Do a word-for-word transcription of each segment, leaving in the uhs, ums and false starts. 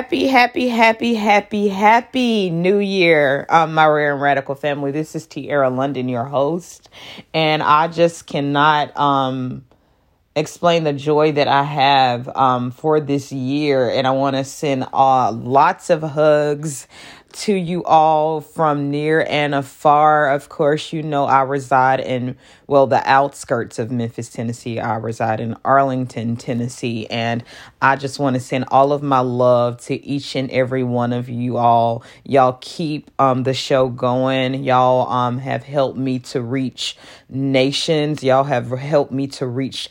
Happy, happy, happy, happy, happy New Year, um, my Rare and Radical family. This is Tierra London, your host, and I just cannot um, explain the joy that I have um, for this year, and I want to send uh, lots of hugs to you all from near and afar. Of course, you know I reside in, well, the outskirts of Memphis, Tennessee. I reside in Arlington, Tennessee, and I just want to send all of my love to each and every one of you all. Y'all keep um the show going. Y'all um have helped me to reach nations. Y'all have helped me to reach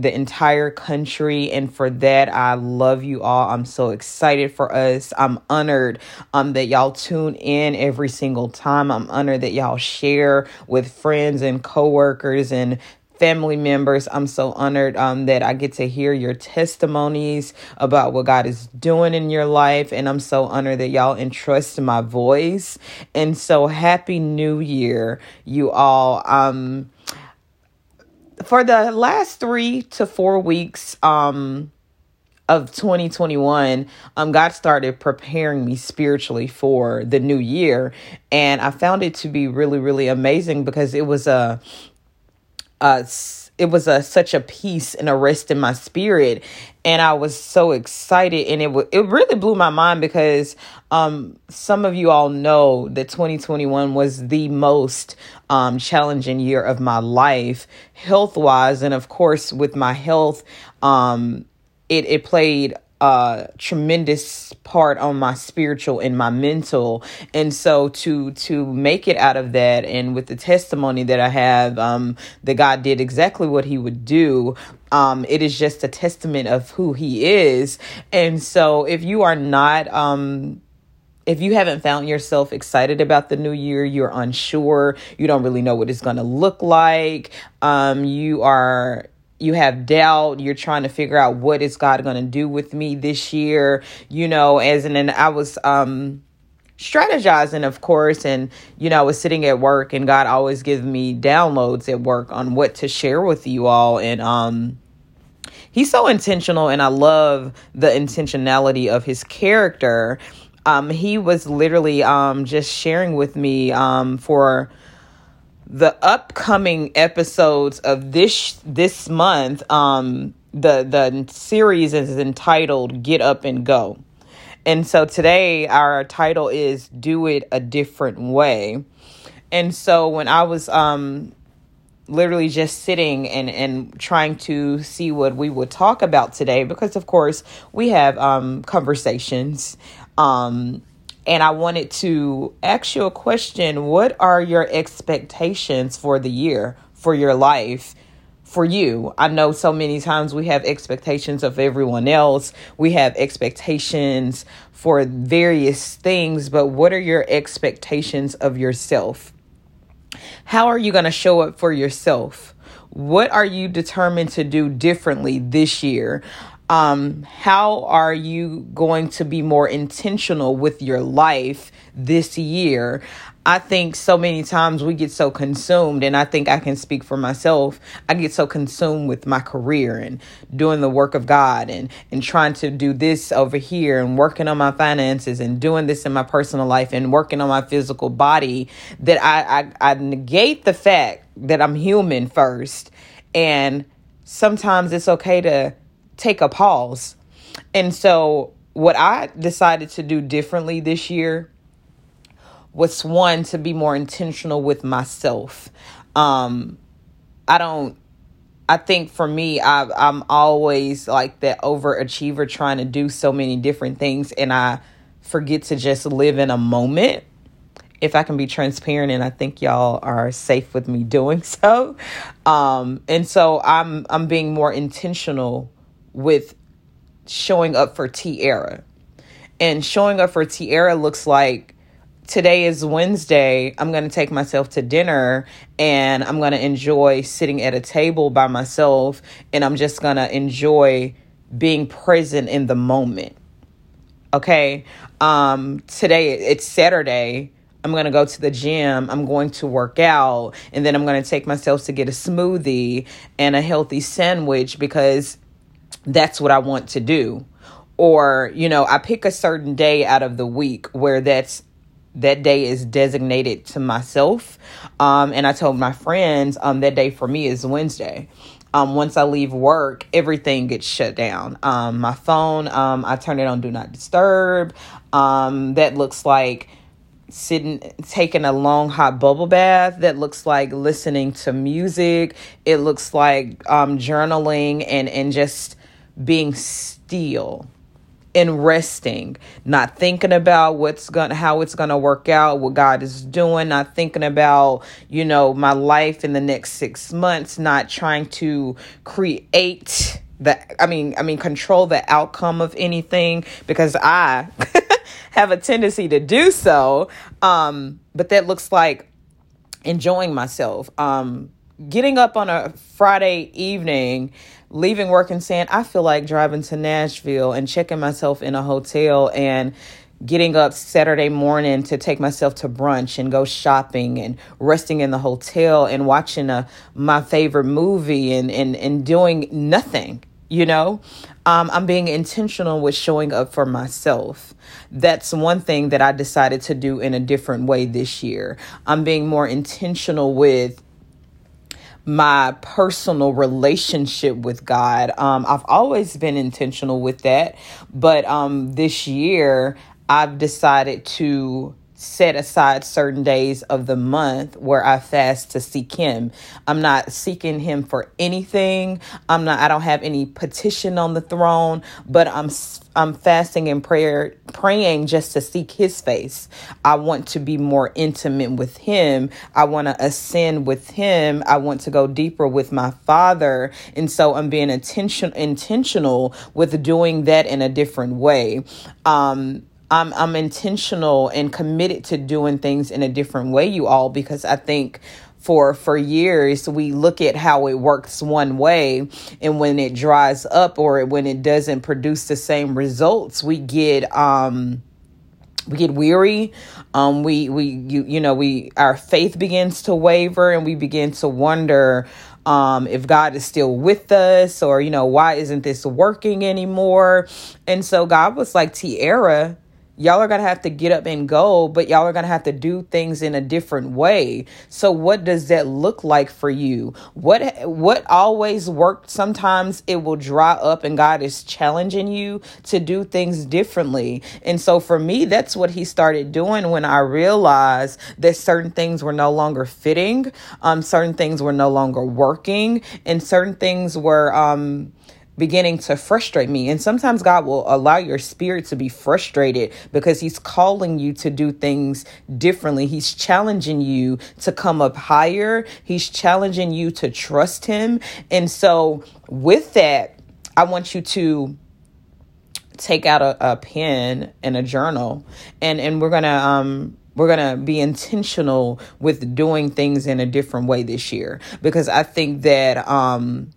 the entire country. And for that, I love you all. I'm so excited for us. I'm honored um, that y'all tune in every single time. I'm honored that y'all share with friends and coworkers and family members. I'm so honored um, that I get to hear your testimonies about what God is doing in your life. And I'm so honored that y'all entrust my voice. And so happy New Year, you all. Um, For the last three to four weeks um, of twenty twenty-one, um, God started preparing me spiritually for the new year. And I found it to be really, really amazing because it was a, a it was a such a peace and a rest in my spirit. And I was so excited, and it w- it really blew my mind because um, some of you all know that twenty twenty-one was the most um, challenging year of my life, health-wise. And of course, with my health, um, it, it played a tremendous part on my spiritual and my mental. And so to to make it out of that, and with the testimony that I have, um, that God did exactly what he would do, Um, it is just a testament of who he is. And so if you are not, um, if you haven't found yourself excited about the new year, you're unsure, you don't really know what it's going to look like. Um, you are, you have doubt, you're trying to figure out what is God going to do with me this year, you know, as in, and I was, um, strategizing, of course, and you know, I was sitting at work, and God always gives me downloads at work on what to share with you all, and um, he's so intentional, and I love the intentionality of his character. Um, he was literally um just sharing with me um for the upcoming episodes of this this month. Um, the the series is entitled "Get Up and Go." And so today our title is Do It a Different Way. And so when I was um, literally just sitting and, and trying to see what we would talk about today, because of course we have um, conversations, um, and I wanted to ask you a question. What are your expectations for the year, for your life? For you, I know so many times we have expectations of everyone else. We have expectations for various things, but what are your expectations of yourself? How are you going to show up for yourself? What are you determined to do differently this year? Um, how are you going to be more intentional with your life this year? I think so many times we get so consumed, and I think I can speak for myself. I get so consumed with my career and doing the work of God, and, and trying to do this over here, and working on my finances, and doing this in my personal life, and working on my physical body, that I, I, I negate the fact that I'm human first. And sometimes it's okay to take a pause. And so what I decided to do differently this year was, one, to be more intentional with myself. Um, I don't, I think for me, I, I'm always like that overachiever trying to do so many different things, and I forget to just live in a moment. If I can be transparent, and I think y'all are safe with me doing so. Um, and so I'm, I'm being more intentional with showing up for Tierra. And showing up for Tierra looks like, today is Wednesday, I'm going to take myself to dinner, and I'm going to enjoy sitting at a table by myself, and I'm just going to enjoy being present in the moment. Okay. Um, today it's Saturday. I'm going to go to the gym. I'm going to work out, and then I'm going to take myself to get a smoothie and a healthy sandwich because that's what I want to do. Or, you know, I pick a certain day out of the week where that's that day is designated to myself. Um, and I told my friends um, that day for me is Wednesday. Um, once I leave work, everything gets shut down. Um, my phone, um, I turn it on Do Not Disturb. Um, that looks like sitting, taking a long hot bubble bath. That looks like listening to music. It looks like um, journaling and, and just being still and resting, not thinking about what's gonna, how it's gonna work out, what God is doing, not thinking about, you know, my life in the next six months, not trying to create the, I mean, I mean, control the outcome of anything, because I have a tendency to do so. Um, but that looks like enjoying myself. Um, getting up on a Friday evening, leaving work and saying, I feel like driving to Nashville, and checking myself in a hotel, and getting up Saturday morning to take myself to brunch and go shopping, and resting in the hotel and watching a, my favorite movie, and, and, and doing nothing, you know, um, I'm being intentional with showing up for myself. That's one thing that I decided to do in a different way this year. I'm being more intentional with my personal relationship with God. Um, I've always been intentional with that. But um, this year, I've decided to set aside certain days of the month where I fast to seek him. I'm not seeking him for anything. I'm not, I don't have any petition on the throne, but I'm I'm fasting and prayer, praying just to seek his face. I want to be more intimate with him. I want to ascend with him. I want to go deeper with my Father. And so I'm being attention, intentional with doing that in a different way. Um, I'm I'm intentional and committed to doing things in a different way, you all, because I think for for years we look at how it works one way, and when it dries up or when it doesn't produce the same results, we get um we get weary. Um, we we you you know we our faith begins to waver, and we begin to wonder Um, if God is still with us, or, you know, why isn't this working anymore? And so God was like, Tierra, y'all are going to have to get up and go, but y'all are going to have to do things in a different way. So what does that look like for you? What, what always worked, sometimes it will dry up, and God is challenging you to do things differently. And so for me, that's what he started doing when I realized that certain things were no longer fitting. Um, certain things were no longer working, and certain things were, um, beginning to frustrate me. And sometimes God will allow your spirit to be frustrated because he's calling you to do things differently. He's challenging you to come up higher. He's challenging you to trust him. And so with that, I want you to take out a, a pen and a journal, and, and we're going to, um, We're going to be intentional with doing things in a different way this year, because I think that, um,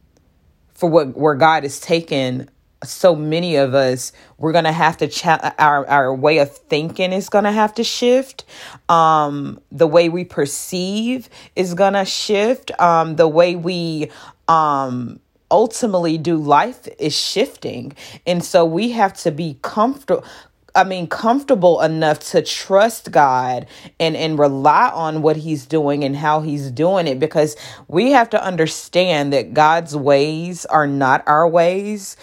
for what where God is taking so many of us, we're going to have to cha- our our way of thinking is going to have to shift. Um, the way we perceive is going to shift. Um, the way we um, ultimately do life is shifting. And so we have to be comfortable. I mean, comfortable enough to trust God and, and rely on what he's doing and how he's doing it, because we have to understand that God's ways are not our ways,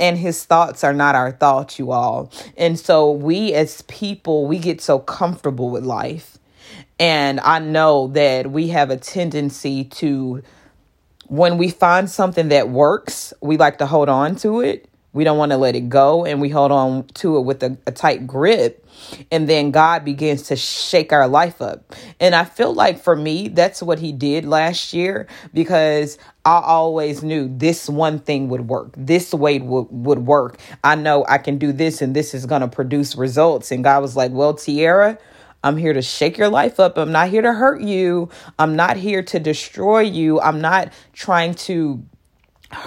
and his thoughts are not our thoughts, you all. And so we as people, we get so comfortable with life. And I know that we have a tendency to, when we find something that works, we like to hold on to it. We don't want to let it go, and we hold on to it with a, a tight grip, and then God begins to shake our life up. And I feel like for me, that's what he did last year, because I always knew this one thing would work. This way would, would work. I know I can do this, and this is going to produce results. And God was like, well, Tierra, I'm here to shake your life up. I'm not here to hurt you. I'm not here to destroy you. I'm not trying to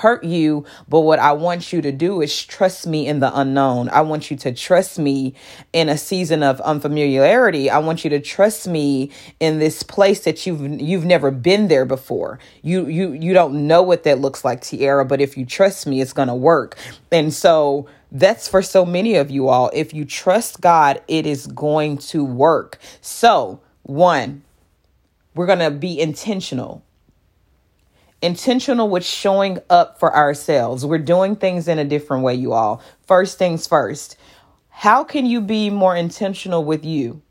hurt you, but what I want you to do is trust me in the unknown. I want you to trust me in a season of unfamiliarity. I want you to trust me in this place that you've you've never been there before. You you you don't know what that looks like, Tierra, but if you trust me, it's gonna work. And so That's for so many of you all. If you trust God, it is going to work. So one, we're going to be intentional. Intentional with showing up for ourselves. We're doing things in a different way, you all. First things first. How can you be more intentional with you?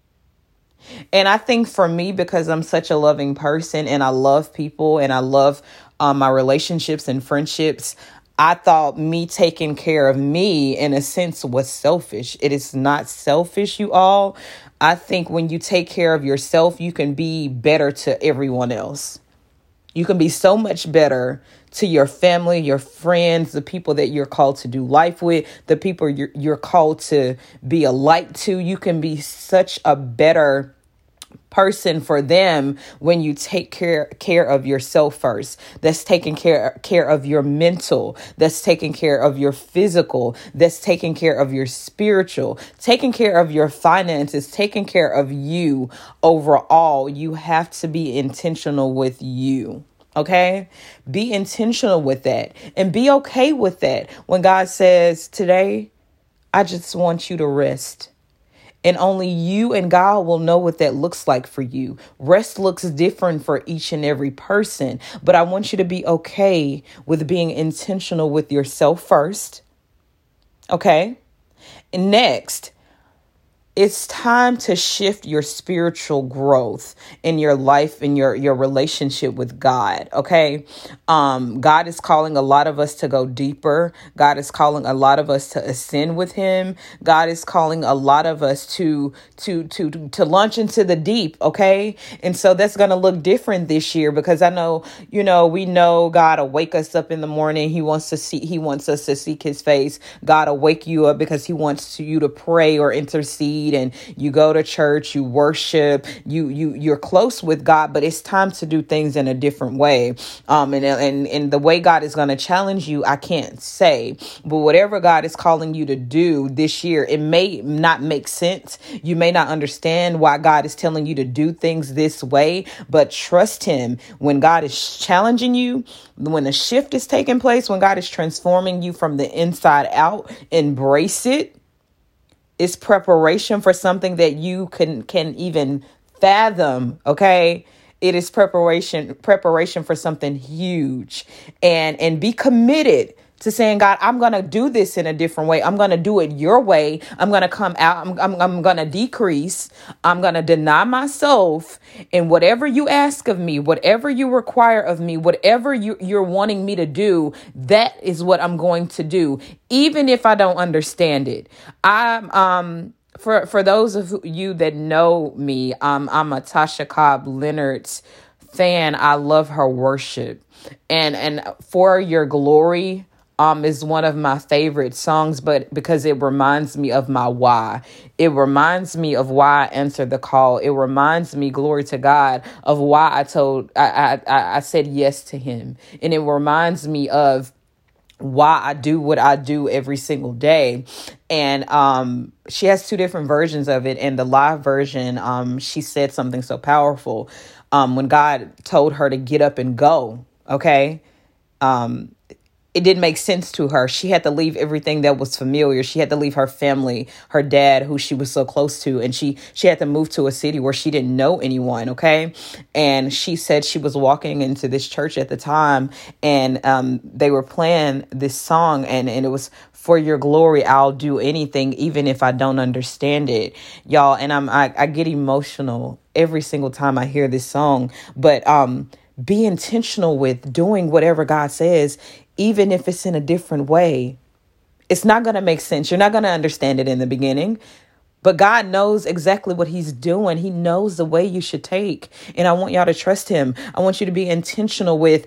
And I think for me, because I'm such a loving person and I love people and I love um, my relationships and friendships, I thought me taking care of me in a sense was selfish. It is not selfish, you all. I think when you take care of yourself, you can be better to everyone else. You can be so much better to your family, your friends, the people that you're called to do life with, the people you're, you're called to be a light to. You can be such a better person for them when you take care care of yourself first. That's taking care care of your mental. That's taking care of your physical. That's taking care of your spiritual. Taking care of your finances. Taking care of you overall. You have to be intentional with you. Okay? Be intentional with that and be okay with that. When God says, today, I just want you to rest. And only you and God will know what that looks like for you. Rest looks different for each and every person. But I want you to be okay with being intentional with yourself first. Okay? And next, it's time to shift your spiritual growth in your life and your, your relationship with God, okay? Um, God is calling a lot of us to go deeper. God is calling a lot of us to ascend with him. God is calling a lot of us to to to to, to launch into the deep, okay? And so that's going to look different this year because I know, you know, we know God will wake us up in the morning. He wants to see, he wants us to seek his face. God will wake you up because he wants to, you to pray or intercede. And you go to church, you worship, you you you're close with God, but it's time to do things in a different way. Um, and and and the way God is going to challenge you, I can't say, but whatever God is calling you to do this year, it may not make sense. You may not understand why God is telling you to do things this way, but trust him. When God is challenging you, when a shift is taking place, when God is transforming you from the inside out, embrace it. It's preparation for something that you can can even fathom. Okay, it is preparation preparation for something huge, and and be committed to saying, God, I'm gonna do this in a different way. I'm gonna do it your way. I'm gonna come out. I'm I'm, I'm gonna decrease. I'm gonna deny myself, and whatever you ask of me, whatever you require of me, whatever you you're wanting me to do, that is what I'm going to do, even if I don't understand it. I'm um for for those of you that know me, um I'm a Tasha Cobb Leonard's fan. I love her worship, and and For Your Glory Um, is one of my favorite songs, but because it reminds me of my why. It reminds me of why I answered the call. It reminds me, glory to God, of why I told, I, I, I said yes to him. And it reminds me of why I do what I do every single day. And um, she has two different versions of it. And the live version, um, she said something so powerful um, when God told her to get up and go. Okay. Um, It didn't make sense to her. She had to leave everything that was familiar. She had to leave her family, her dad, who she was so close to. And she she had to move to a city where she didn't know anyone. OK. And she said she was walking into this church at the time, and um, they were playing this song, and, and it was For Your Glory. I'll do anything, even if I don't understand it, y'all. And I'm I, I get emotional every single time I hear this song. But um, be intentional with doing whatever God says. Even if it's in a different way, it's not going to make sense. You're not going to understand it in the beginning, but God knows exactly what he's doing. He knows the way you should take. And I want y'all to trust him. I want you to be intentional with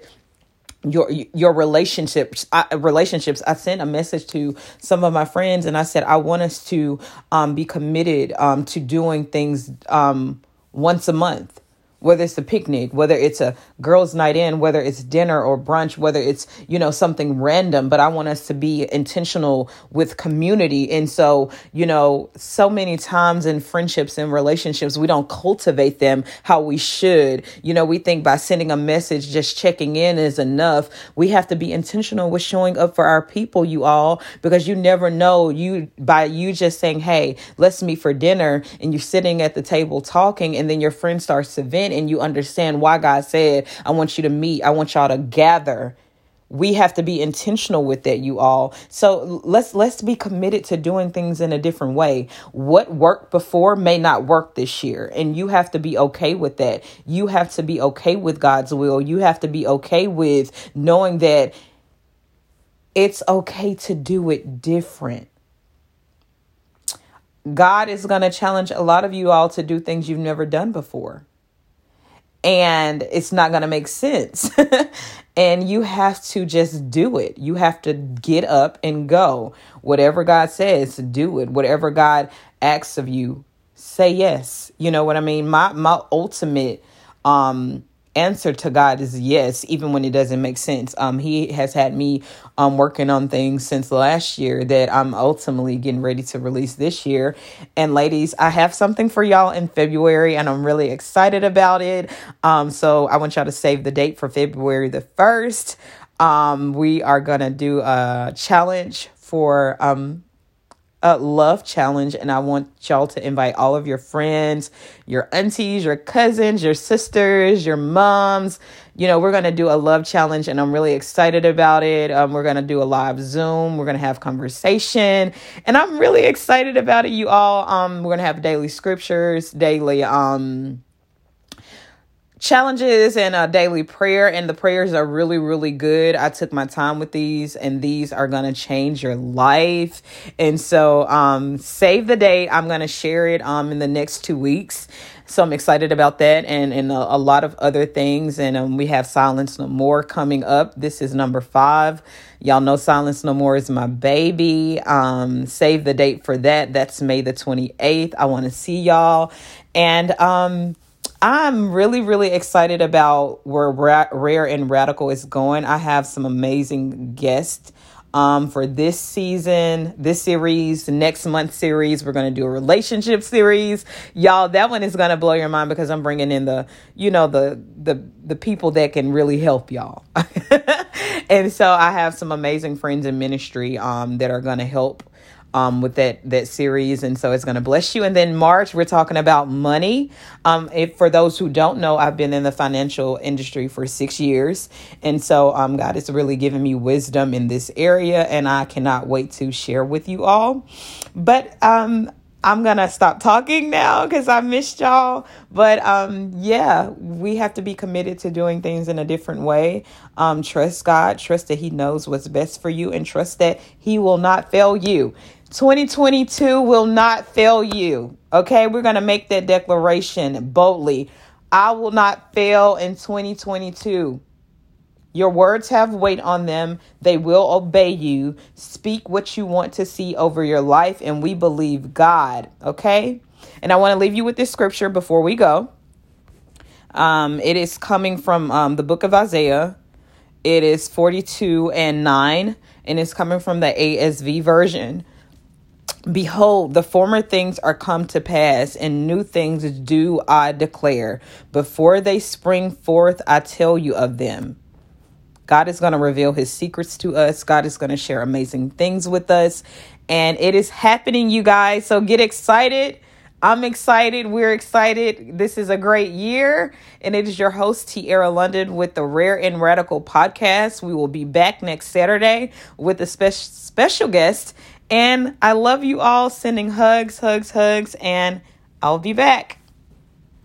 your your relationships, I, relationships. I sent a message to some of my friends and I said, I want us to um, be committed um, to doing things um, once a month. whether it's the picnic, whether it's a girls' night in, whether it's dinner or brunch, whether it's, you know, something random. But I want us to be intentional with community. And so, you know, so many times in friendships and relationships, we don't cultivate them how we should. You know, we think by sending a message, just checking in is enough. We have to be intentional with showing up for our people, you all, because you never know. You by you just saying, hey, let's meet for dinner, and you're sitting at the table talking, and then your friend starts to vent. And you understand why God said, I want you to meet. I want y'all to gather. We have to be intentional with that, you all. So let's let's be committed to doing things in a different way. What worked before may not work this year. And you have to be okay with that. You have to be okay with God's will. You have to be okay with knowing that it's okay to do it different. God is going to challenge a lot of you all to do things you've never done before. And it's not going to make sense. And you have to just do it. You have to get up and go. Whatever God says, do it. Whatever God asks of you, say yes. You know what I mean? My my ultimate um, answer to God is yes, even when it doesn't make sense. Um, he has had me um, working on things since last year that I'm ultimately getting ready to release this year. And ladies, I have something for y'all in February, and I'm really excited about it. Um, so I want y'all to save the date for February the first. Um, we are going to do a challenge for um, a love challenge. And I want y'all to invite all of your friends, your aunties, your cousins, your sisters, your moms. You know, we're going to do a love challenge, and I'm really excited about it. Um, we're going to do a live Zoom. We're going to have conversation, and I'm really excited about it, you all. Um, we're going to have daily scriptures, daily, um, challenges, and a daily prayer, and the prayers are really, really good. I took my time with these, and these are going to change your life. And so, um, save the date. I'm going to share it, um, in the next two weeks. So I'm excited about that, and, and a, a lot of other things. And, um, we have Silence No More coming up. This is number five. Y'all know Silence No More is my baby. Um, save the date for that. That's May the twenty-eighth. I want to see y'all. And, um, I'm really, really excited about where Ra- Rare and Radical is going. I have some amazing guests um, for this season, this series, next month's series. We're going to do a relationship series. Y'all, that one is going to blow your mind, because I'm bringing in the, you know, the the the people that can really help y'all. And so I have some amazing friends in ministry um, that are going to help Um, with that that series. And so it's going to bless you. And then March, we're talking about money. Um, if for those who don't know, I've been in the financial industry for six years. And so um, God has really given me wisdom in this area, and I cannot wait to share with you all. But um, I'm going to stop talking now, because I missed y'all. But um, yeah, we have to be committed to doing things in a different way. Um, trust God, trust that He knows what's best for you, and trust that He will not fail you. twenty twenty-two will not fail you. Okay, we're going to make that declaration boldly. I will not fail in twenty twenty-two. Your words have weight on them. They will obey you. Speak what you want to see over your life, and we believe God. Okay, and I want to leave you with this scripture before we go. Um, it is coming from um, the book of Isaiah. It is forty-two and nine, and it's coming from the A S V version. Behold, the former things are come to pass, and new things do I declare. Before they spring forth, I tell you of them. God is going to reveal His secrets to us. God is going to share amazing things with us. And it is happening, you guys. So get excited. I'm excited. We're excited. This is a great year. And it is your host, Tierra London, with the Rare and Radical podcast. We will be back next Saturday with a spe- special guest. And I love you all, sending hugs, hugs, hugs, and I'll be back.